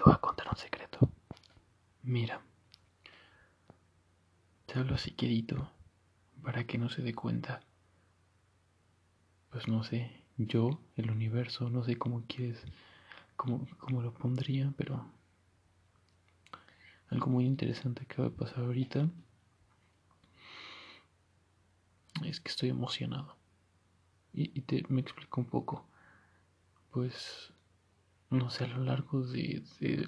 Te voy a contar un secreto. Mira, te hablo así quedito para que no se dé cuenta. Pues no sé, yo, el universo, no sé cómo quieres, cómo lo pondría, pero algo muy interesante que va a pasar ahorita es que estoy emocionado. Y me explico un poco. Pues no sé, a lo largo de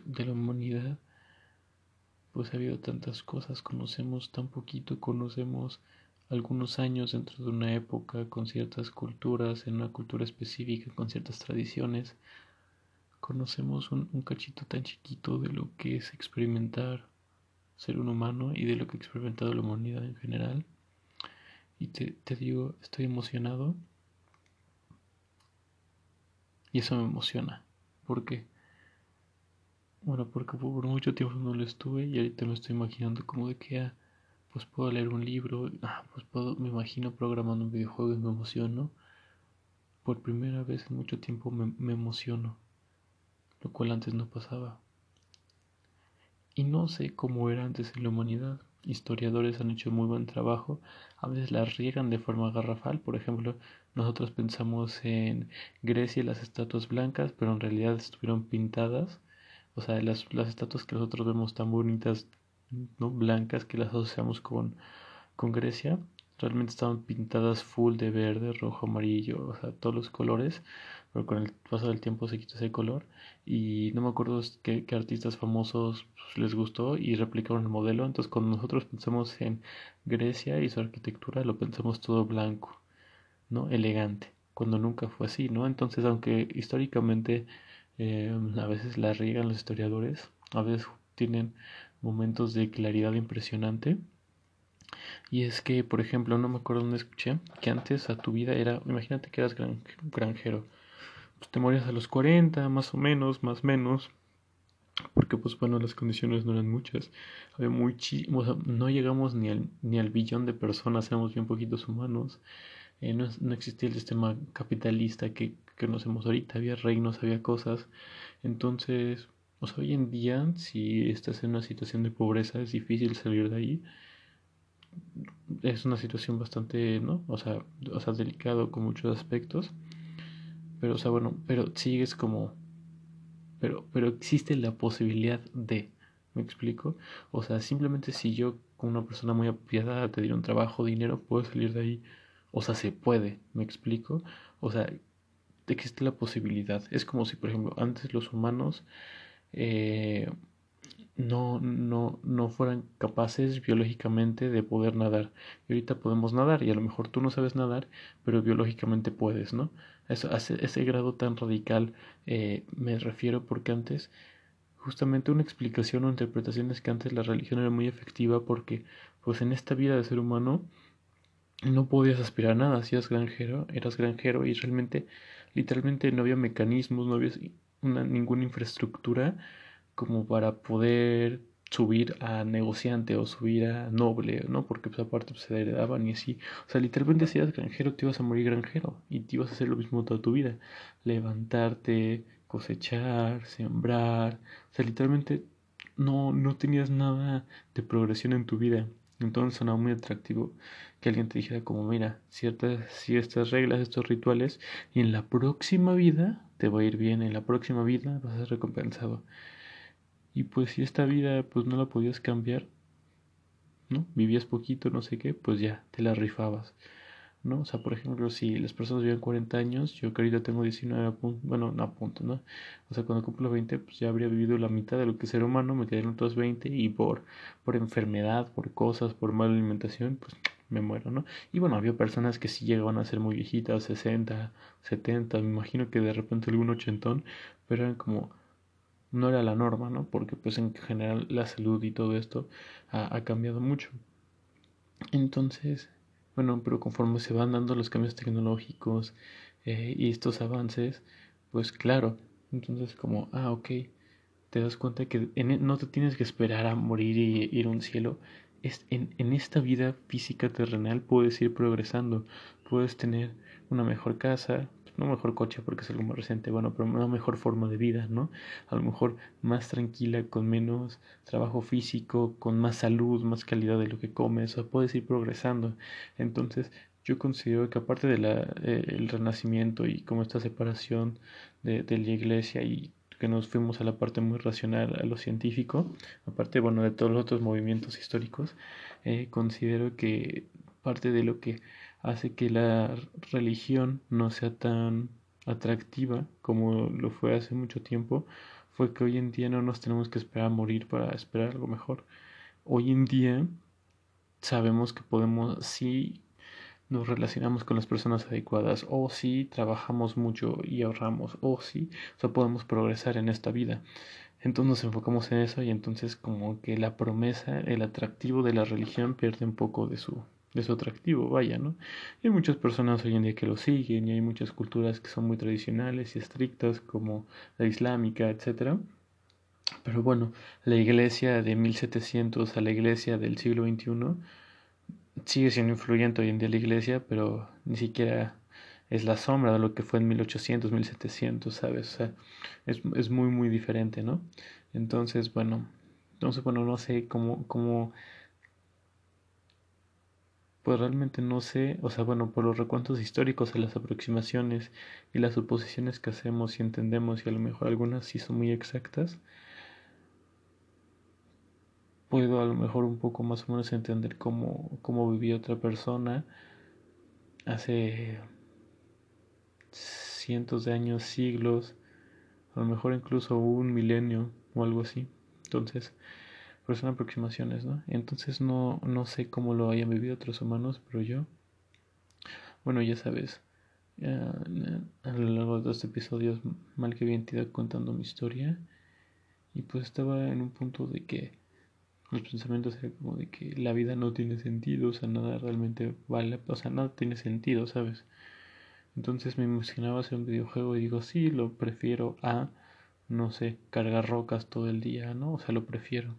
la humanidad, pues ha habido tantas cosas, conocemos tan poquito, conocemos algunos años dentro de una época, con ciertas culturas, en una cultura específica, con ciertas tradiciones. Conocemos un cachito tan chiquito de lo que es experimentar ser un humano y de lo que ha experimentado la humanidad en general. Y te digo, estoy emocionado. Y eso me emociona. ¿Por qué? Bueno, porque por mucho tiempo no lo estuve y ahorita me estoy imaginando como de que... pues puedo leer un libro, me imagino programando un videojuego y me emociono. Por primera vez en mucho tiempo me emociono, lo cual antes no pasaba. Y no sé cómo era antes en la humanidad. Historiadores han hecho muy buen trabajo, a veces las riegan de forma garrafal. Por ejemplo, nosotros pensamos en Grecia las estatuas blancas, pero en realidad estuvieron pintadas. O sea, las estatuas que nosotros vemos tan bonitas, ¿no?, blancas, que las asociamos con Grecia, realmente estaban pintadas full de verde, rojo, amarillo, o sea, todos los colores, pero con el paso del tiempo se quitó ese color y no me acuerdo qué artistas famosos les gustó y replicaron el modelo. Entonces cuando nosotros pensamos en Grecia y su arquitectura, lo pensamos todo blanco, ¿no?, elegante, cuando nunca fue así, ¿no? Entonces, aunque históricamente a veces la riegan los historiadores, a veces tienen momentos de claridad impresionante. Y es que, por ejemplo, no me acuerdo dónde escuché que antes a tu vida era, imagínate que eras granjero, pues te morías a los 40, más o menos, porque pues bueno, las condiciones no eran muchas. Había o sea, no llegamos ni al billón de personas, éramos bien poquitos humanos. No existía el sistema capitalista que conocemos ahorita, había reinos, había cosas. Entonces, o sea, hoy en día, si estás en una situación de pobreza, es difícil salir de ahí. Es una situación bastante, ¿no?, o sea, delicado con muchos aspectos. Pero, o sea, bueno, pero sigues como... Pero existe la posibilidad de... ¿Me explico? O sea, simplemente si yo, con una persona muy apiadada, te diera un trabajo, dinero, puedo salir de ahí. O sea, se puede. ¿Me explico? O sea, existe la posibilidad. Es como si, por ejemplo, antes los humanos... no fueran capaces biológicamente de poder nadar, y ahorita podemos nadar, y a lo mejor tú no sabes nadar, pero biológicamente puedes, ¿no? Eso, ese grado tan radical me refiero, porque antes, justamente una explicación o interpretación es que antes la religión era muy efectiva, porque pues en esta vida de ser humano no podías aspirar a nada. Si eras granjero y realmente, literalmente no había mecanismos, no había ninguna infraestructura como para poder subir a negociante o subir a noble, ¿no? Porque pues aparte pues, se heredaban y así. O sea, literalmente si eras granjero te ibas a morir granjero y te ibas a hacer lo mismo toda tu vida. Levantarte, cosechar, sembrar. O sea, literalmente no tenías nada de progresión en tu vida. Entonces sonaba muy atractivo que alguien te dijera como, mira, ciertas reglas, estos rituales, y en la próxima vida te va a ir bien, en la próxima vida vas a ser recompensado. Y pues si esta vida pues no la podías cambiar, ¿no?, vivías poquito, no sé qué, pues ya, te la rifabas, ¿no? O sea, por ejemplo, si las personas vivían 40 años, yo que ahorita tengo 19 puntos, bueno, no a punto, ¿no? O sea, cuando cumplo 20, pues ya habría vivido la mitad de lo que es ser humano, me quedaron otros 20 y por enfermedad, por cosas, por mala alimentación, pues me muero, ¿no? Y bueno, había personas que sí llegaban a ser muy viejitas, 60, 70, me imagino que de repente algún ochentón, pero eran como... no era la norma, ¿no? Porque pues en general la salud y todo esto ha cambiado mucho. Entonces... bueno, pero conforme se van dando los cambios tecnológicos y estos avances, pues claro, entonces como, ok, te das cuenta que no te tienes que esperar a morir y ir a un cielo. En esta vida física terrenal puedes ir progresando, puedes tener una mejor casa, no mejor coche porque es algo más reciente, bueno, pero una mejor forma de vida, ¿no? A lo mejor más tranquila, con menos trabajo físico, con más salud, más calidad de lo que comes, o puedes ir progresando. Entonces, yo considero que aparte de el renacimiento y como esta separación de la iglesia y que nos fuimos a la parte muy racional, a lo científico, aparte, bueno, de todos los otros movimientos históricos, considero que parte de lo que hace que la religión no sea tan atractiva como lo fue hace mucho tiempo, fue que hoy en día no nos tenemos que esperar a morir para esperar algo mejor. Hoy en día sabemos que podemos, si nos relacionamos con las personas adecuadas, o si trabajamos mucho y ahorramos, o sea, podemos progresar en esta vida. Entonces nos enfocamos en eso y entonces como que la promesa, el atractivo de la religión pierde un poco de su atractivo, vaya, ¿no? Y hay muchas personas hoy en día que lo siguen y hay muchas culturas que son muy tradicionales y estrictas, como la islámica, etcétera. Pero bueno, la iglesia de 1700 a la iglesia del siglo XXI sigue siendo influyente hoy en día la iglesia, pero ni siquiera es la sombra de lo que fue en 1800, 1700, ¿sabes? O sea, es muy, muy diferente, ¿no? Entonces, bueno, no sé cómo pues realmente no sé, o sea, bueno, por los recuentos históricos, a las aproximaciones y las suposiciones que hacemos y entendemos, y a lo mejor algunas sí son muy exactas, puedo a lo mejor un poco más o menos entender cómo vivía otra persona hace cientos de años, siglos, a lo mejor incluso un milenio o algo así. Entonces, pero son aproximaciones, ¿no? Entonces no sé cómo lo hayan vivido otros humanos, pero yo, bueno, ya sabes, a lo largo de dos episodios, mal que bien te iba contando mi historia, y pues estaba en un punto de que los pensamientos eran como de que la vida no tiene sentido, o sea, nada realmente vale, o sea, nada tiene sentido, ¿sabes? Entonces me imaginaba hacer un videojuego y digo, sí, lo prefiero a, no sé, cargar rocas todo el día, ¿no? O sea, lo prefiero.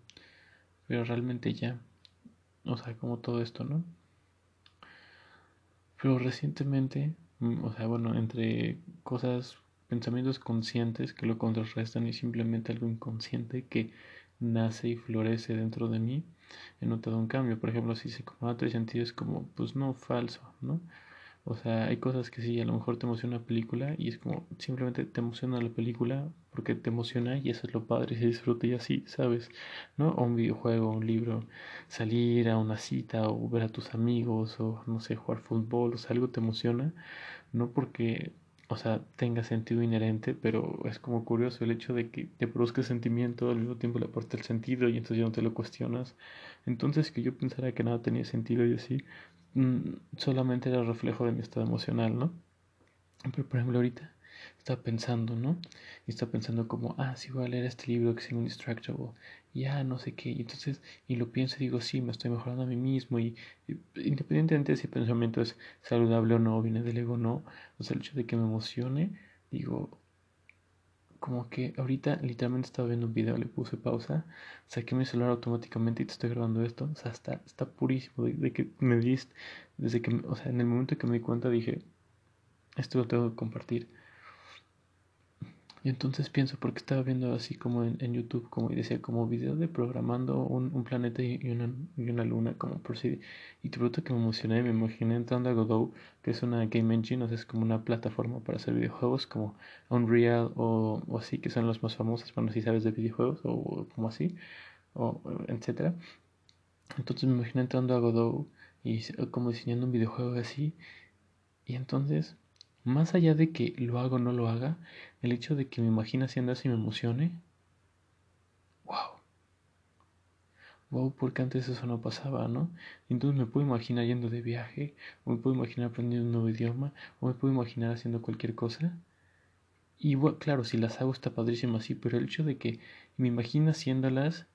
Pero realmente ya, o sea, como todo esto, ¿no? Pero recientemente, o sea, bueno, entre cosas, pensamientos conscientes que lo contrarrestan y simplemente algo inconsciente que nace y florece dentro de mí, he notado un cambio. Por ejemplo, si se compara tres sentidos, como, pues no, falso, ¿no? O sea, hay cosas que sí, a lo mejor te emociona la película y es como, simplemente te emociona la película porque te emociona y eso es lo padre, se disfruta y así, ¿sabes? ¿No? O un videojuego, un libro, salir a una cita o ver a tus amigos o, no sé, jugar fútbol, o sea, algo te emociona, no porque, o sea, tenga sentido inherente, pero es como curioso el hecho de que te produzca sentimiento, al mismo tiempo le aporta el sentido y entonces ya no te lo cuestionas. Entonces que yo pensara que nada tenía sentido y así, solamente era el reflejo de mi estado emocional, ¿no? Pero por ejemplo ahorita estaba pensando, ¿no? Y estaba pensando como, sí voy a leer este libro que se llama Indestructible, no sé qué, y entonces, y lo pienso y digo, sí, me estoy mejorando a mí mismo, y independientemente de si el pensamiento es saludable o no, viene del ego o no, o sea, el hecho de que me emocione, digo, como que ahorita literalmente estaba viendo un video, le puse pausa, saqué mi celular automáticamente y te estoy grabando esto. O sea, está purísimo de que me diste, desde que, o sea, en el momento que me di cuenta dije, esto lo tengo que compartir. Y entonces pienso, porque estaba viendo así como en YouTube, como y decía, como video de programando un planeta y una luna, como por si. Y te pregunto que me emocioné, me imaginé entrando a Godot, que es una game engine, o sea, es como una plataforma para hacer videojuegos, como Unreal o así, que son los más famosos, bueno, si sabes de videojuegos, o como así, o etcétera. Entonces me imaginé entrando a Godot y como diseñando un videojuego así, y entonces, más allá de que lo haga o no lo haga, el hecho de que me imagine haciendo eso y me emocione, wow, porque antes eso no pasaba, ¿no? Entonces me puedo imaginar yendo de viaje, o me puedo imaginar aprendiendo un nuevo idioma, o me puedo imaginar haciendo cualquier cosa. Y bueno, claro, si las hago está padrísimo así, pero el hecho de que me imagine haciéndolas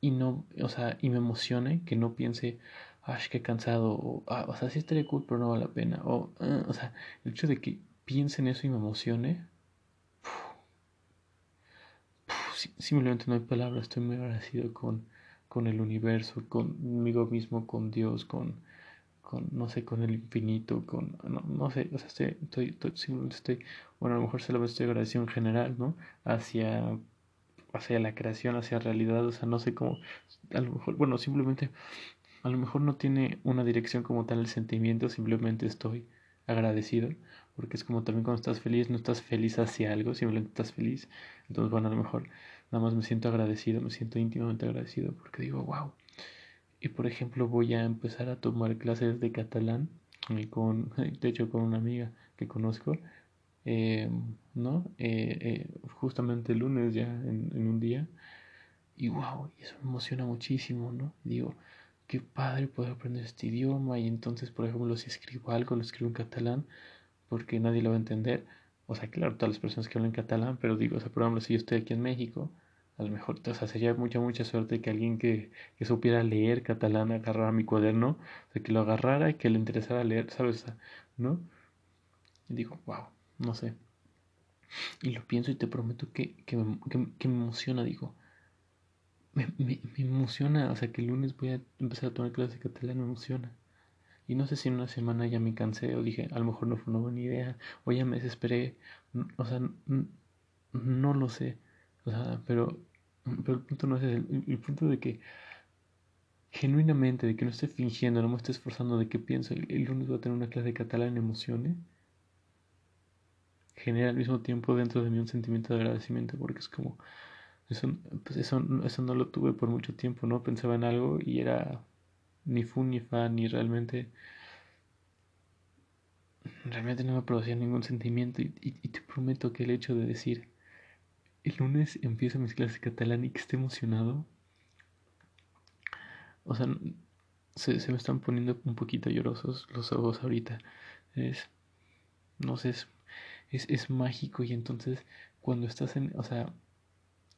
y no, o sea, y me emocione, que no piense, ¡ay, qué cansado! O sea, sí estaría cool, pero no vale la pena. O sea, el hecho de que piense en eso y me emocione. Simplemente no hay palabras. Estoy muy agradecido con el universo, conmigo mismo, con Dios, con con, no sé, con el infinito, con, no sé, o sea, simplemente estoy, bueno, a lo mejor solamente estoy agradecido en general, ¿no? Hacia la creación, hacia realidad, o sea, no sé cómo, a lo mejor, bueno, simplemente, a lo mejor no tiene una dirección como tal el sentimiento, simplemente estoy agradecido, porque es como también cuando estás feliz, no estás feliz hacia algo, simplemente estás feliz. Entonces, bueno, a lo mejor nada más me siento agradecido, me siento íntimamente agradecido, porque digo, wow. Y por ejemplo, voy a empezar a tomar clases de catalán, de hecho con una amiga que conozco, ¿no? Justamente el lunes ya, en un día, y wow, eso me emociona muchísimo, ¿no? Digo, qué padre poder aprender este idioma, y entonces, por ejemplo, si escribo algo, lo escribo en catalán, porque nadie lo va a entender. O sea, claro, todas las personas que hablan catalán, pero digo, o sea, por ejemplo, si yo estoy aquí en México, a lo mejor, o sea, sería mucha suerte que alguien que supiera leer catalán agarrara mi cuaderno, o sea, que lo agarrara y que le interesara leer, ¿sabes? ¿No? Y digo, wow, no sé. Y lo pienso y te prometo que me emociona, digo. Me emociona, o sea, que el lunes voy a empezar a tomar clases de catalán, me emociona. Y no sé si en una semana ya me cansé o dije, a lo mejor no fue una buena idea, o ya me desesperé, o sea, no lo sé. O sea, pero el punto no es ese, el punto de que genuinamente, de que no esté fingiendo, no me esté esforzando, de que pienso, el lunes voy a tener una clase de catalán, emociones, genera al mismo tiempo dentro de mí un sentimiento de agradecimiento, porque es como, eso no lo tuve por mucho tiempo, ¿no? Pensaba en algo y era ni fu ni fa, ni realmente no me producía ningún sentimiento, y te prometo que el hecho de decir, el lunes empiezo mis clases de catalán y que esté emocionado. O sea, se me están poniendo un poquito llorosos los ojos ahorita. Es mágico, y entonces cuando estás en, o sea,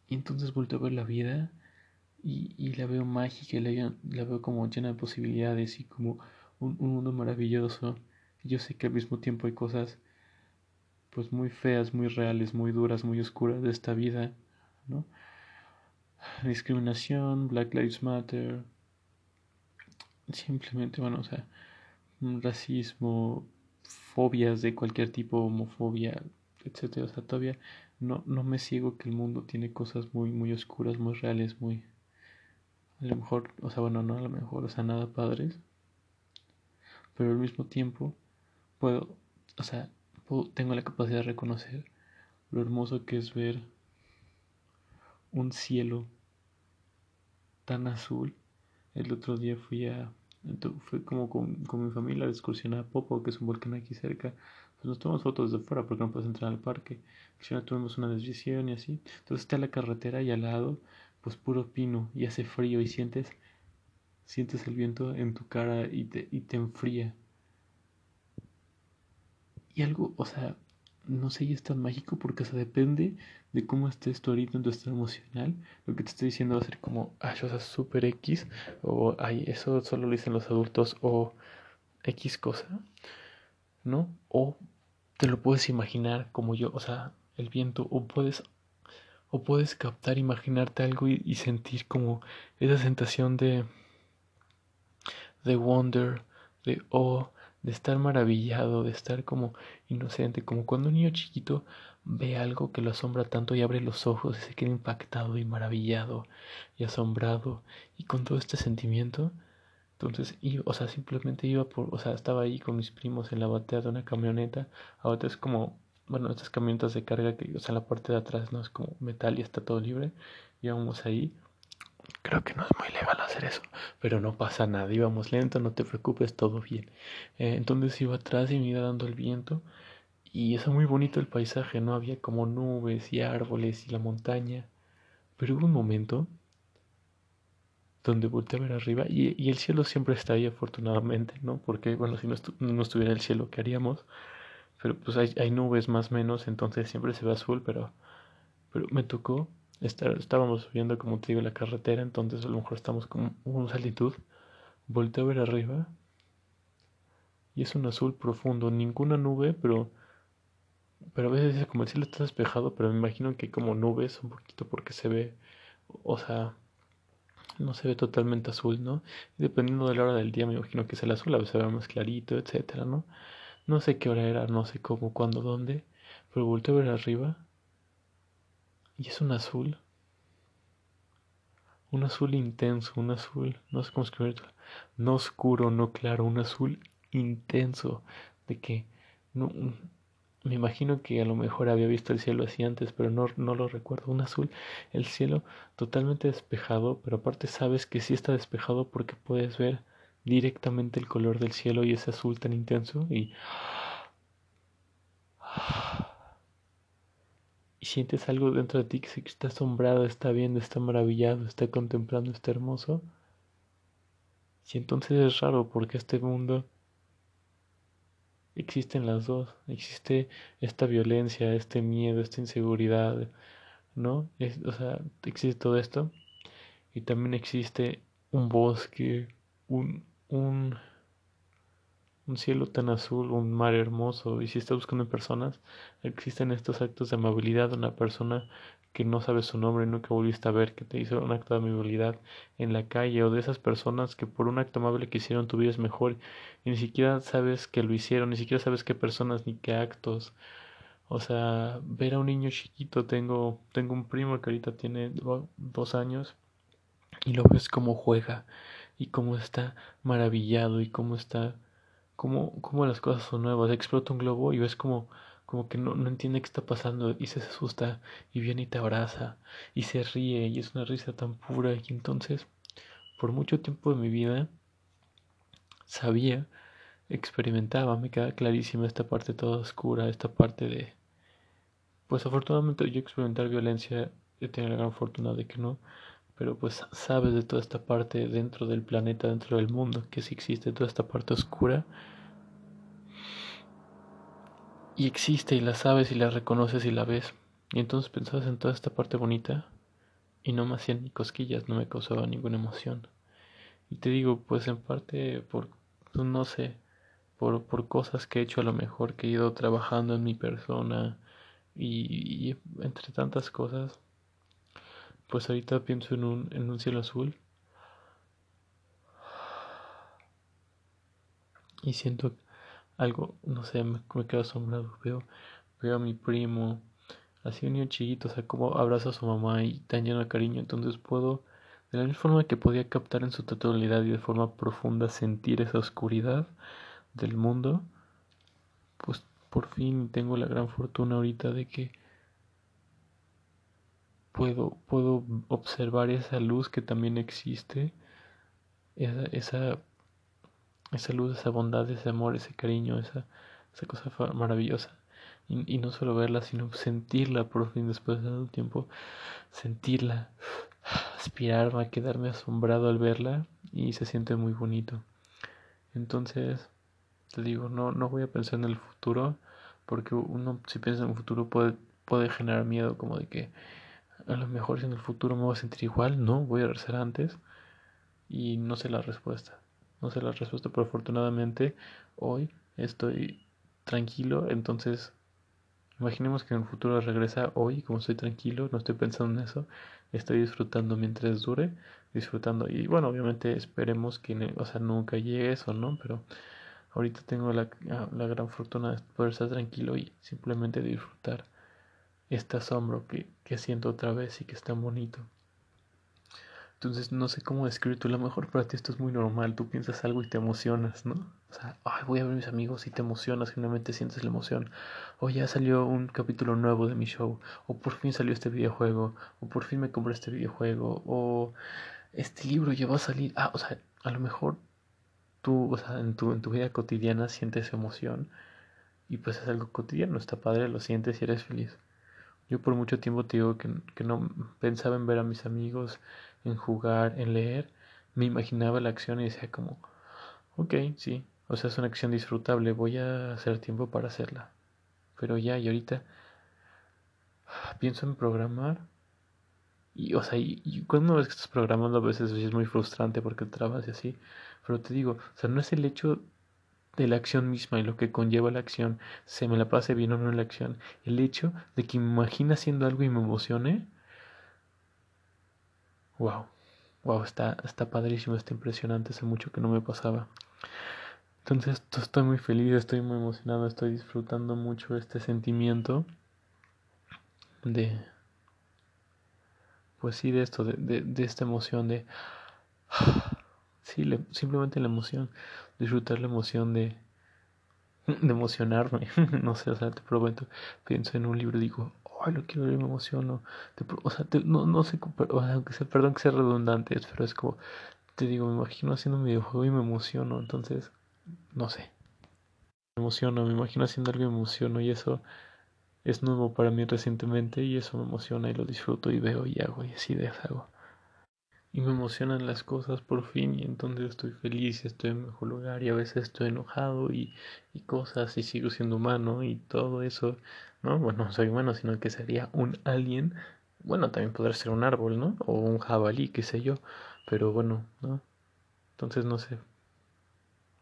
y entonces vuelto a ver la vida y la veo mágica, y la veo como llena de posibilidades y como un mundo maravilloso. Yo sé que al mismo tiempo hay cosas pues muy feas, muy reales, muy duras, muy oscuras de esta vida, ¿no? Discriminación, Black Lives Matter, simplemente, bueno, o sea, racismo, fobias de cualquier tipo, homofobia, etcétera. O sea, todavía no me ciego que el mundo tiene cosas muy, muy oscuras, muy reales, muy, a lo mejor, o sea, bueno, no a lo mejor, o sea, nada padres, pero al mismo tiempo puedo, o sea, tengo la capacidad de reconocer lo hermoso que es ver un cielo tan azul. El otro día fui como con mi familia a excursionar a Popo, que es un volcán aquí cerca. Pues nos tomamos fotos desde fuera porque no puedes entrar al parque. Al final tuvimos una desviación y así. Entonces está la carretera y al lado, pues puro pino, y hace frío y sientes el viento en tu cara y te enfría. Y algo, o sea, no sé, y es tan mágico porque, o sea, depende de cómo estés tú ahorita en tu estado emocional. Lo que te estoy diciendo va a ser como, ay, o sea, súper X, o ay, eso solo lo dicen los adultos, o X cosa, ¿no? O te lo puedes imaginar como yo, o sea, el viento, o puedes captar, imaginarte algo y sentir como esa sensación de wonder, de oh, de estar maravillado, de estar como inocente, como cuando un niño chiquito ve algo que lo asombra tanto y abre los ojos y se queda impactado y maravillado y asombrado y con todo este sentimiento. Entonces, o sea, simplemente iba por, o sea, estaba ahí con mis primos en la batea de una camioneta. Ahora es como, bueno, estas camionetas de carga que, o sea, la parte de atrás no es como metal y está todo libre. Íbamos ahí. Creo que no es muy legal hacer eso, pero no pasa nada, íbamos lento, no te preocupes, todo bien. Entonces iba atrás y me iba dando el viento, y es muy bonito el paisaje, no había como nubes y árboles y la montaña, pero hubo un momento donde volteé a ver arriba, y el cielo siempre está ahí afortunadamente, ¿no? Porque, bueno, si no estuviera el cielo, ¿qué haríamos? Pero pues hay nubes más o menos, entonces siempre se ve azul, pero me tocó. Estábamos subiendo, como te digo, la carretera, entonces a lo mejor estamos con una altitud. Volteo a ver arriba y es un azul profundo, ninguna nube, pero a veces es como el cielo está despejado, pero me imagino que como nubes un poquito porque se ve, o sea, no se ve totalmente azul, ¿no? Dependiendo de la hora del día me imagino que es el azul, a veces se ve más clarito, etcétera, ¿no? No sé qué hora era, no sé cómo, cuándo, dónde, pero volteo a ver arriba y es un azul intenso, un azul, no sé cómo escribirlo, no oscuro, no claro, un azul intenso, de que no, me imagino que a lo mejor había visto el cielo así antes, pero no lo recuerdo. Un azul, el cielo totalmente despejado, pero aparte sabes que sí está despejado porque puedes ver directamente el color del cielo y ese azul tan intenso y sientes algo dentro de ti que está asombrado, está viendo, está maravillado, está contemplando, está hermoso. Y entonces es raro porque este mundo existen las dos, existe esta violencia, este miedo, esta inseguridad, ¿no? O sea, existe todo esto y también existe un bosque, un cielo tan azul, un mar hermoso. Y si estás buscando personas, existen estos actos de amabilidad de una persona que no sabe su nombre, nunca volviste a ver, que te hizo un acto de amabilidad en la calle, o de esas personas que por un acto amable que hicieron tu vida es mejor y ni siquiera sabes que lo hicieron, ni siquiera sabes qué personas ni qué actos. O sea, ver a un niño chiquito, tengo un primo que ahorita tiene 2 años y lo ves cómo juega y cómo está maravillado y cómo está... Como las cosas son nuevas, explota un globo y ves como que no entiende qué está pasando y se asusta y viene y te abraza y se ríe y es una risa tan pura. Y entonces, por mucho tiempo de mi vida, sabía, experimentaba, me quedaba clarísima esta parte toda oscura, esta parte de... Pues afortunadamente yo experimentar violencia, he tenido la gran fortuna de que no, pero pues sabes de toda esta parte dentro del planeta, dentro del mundo, que sí existe toda esta parte oscura. Y existe, y la sabes, y la reconoces, y la ves. Y entonces pensabas en toda esta parte bonita, y no me hacían ni cosquillas, no me causaba ninguna emoción. Y te digo, pues en parte, por no sé, por cosas que he hecho a lo mejor, que he ido trabajando en mi persona, y entre tantas cosas... Pues ahorita pienso en un cielo azul y siento algo, no sé, me quedo asombrado. Veo a mi primo, así un niño chiquito, o sea, como abraza a su mamá y tan lleno de cariño. Entonces puedo, de la misma forma que podía captar en su totalidad y de forma profunda sentir esa oscuridad del mundo, pues por fin tengo la gran fortuna ahorita de que puedo observar esa luz que también existe, esa luz, esa bondad, ese amor, ese cariño, esa cosa maravillosa. Y no solo verla, sino sentirla por fin después de tanto tiempo, sentirla, aspirarla, quedarme asombrado al verla y se siente muy bonito. Entonces, te digo, no voy a pensar en el futuro, porque uno si piensa en el futuro puede generar miedo como de que... A lo mejor si en el futuro me voy a sentir igual, no, voy a regresar antes. Y no sé la respuesta. No sé la respuesta, pero afortunadamente hoy estoy tranquilo. Entonces, imaginemos que en el futuro regresa hoy, como estoy tranquilo, no estoy pensando en eso. Estoy disfrutando mientras dure, disfrutando. Y bueno, obviamente esperemos que, o sea, nunca llegue eso, ¿no? Pero ahorita tengo la gran fortuna de poder estar tranquilo y simplemente disfrutar este asombro que siento otra vez y que es tan bonito. Entonces no sé cómo describir tú, a lo mejor para ti esto es muy normal, tú piensas algo y te emocionas, ¿no? O sea, ay, voy a ver a mis amigos y te emocionas, generalmente sientes la emoción, o ya salió un capítulo nuevo de mi show, o por fin salió este videojuego, o por fin me compré este videojuego, o este libro ya va a salir, o sea, a lo mejor tú, o sea, en tu vida cotidiana sientes emoción y pues es algo cotidiano, está padre, lo sientes y eres feliz. Yo por mucho tiempo te digo que no pensaba en ver a mis amigos, en jugar, en leer. Me imaginaba la acción y decía como, ok, sí, o sea, es una acción disfrutable, voy a hacer tiempo para hacerla. Pero ya, y ahorita pienso en programar. Y, o sea, y cuando ves que estás programando a veces es muy frustrante porque trabas y así. Pero te digo, o sea, no es el hecho... de la acción misma y lo que conlleva la acción, se me la pase bien o no en la acción, el hecho de que me imagine haciendo algo y me emocione, wow, Wow, está padrísimo, está impresionante, hace mucho que no me pasaba. Entonces estoy muy feliz, estoy muy emocionado, estoy disfrutando mucho este sentimiento de, pues sí, de esto, de esta emoción de... Sí, simplemente la emoción, disfrutar la emoción de emocionarme. No sé, o sea, te prometo, pienso en un libro y digo, ay, lo quiero leer, me emociono. No sé, o sea, aunque sea, perdón que sea redundante, pero es como, te digo, me imagino haciendo un videojuego y me emociono, entonces, no sé. Me emociono, me imagino haciendo algo y me emociono, y eso es nuevo para mí recientemente, y eso me emociona y lo disfruto y veo y hago y así deshago. Y me emocionan las cosas por fin, y entonces estoy feliz, estoy en mejor lugar, y a veces estoy enojado y cosas, y sigo siendo humano y todo eso, ¿no? Bueno, no soy humano, sino que sería un alien. Bueno, también podría ser un árbol, ¿no? O un jabalí, qué sé yo, pero bueno, ¿no? Entonces, no sé,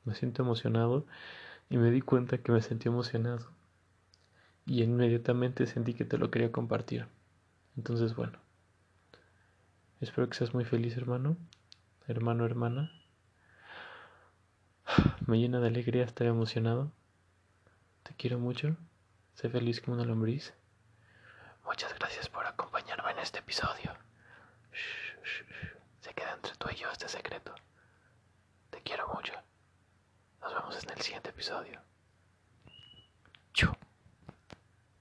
me siento emocionado y me di cuenta que me sentí emocionado y inmediatamente sentí que te lo quería compartir. Entonces, bueno. Espero que seas muy feliz, hermano, hermana. Me llena de alegría estar emocionado. Te quiero mucho. Sé feliz como una lombriz. Muchas gracias por acompañarme en este episodio. Se queda entre tú y yo este secreto. Te quiero mucho. Nos vemos en el siguiente episodio.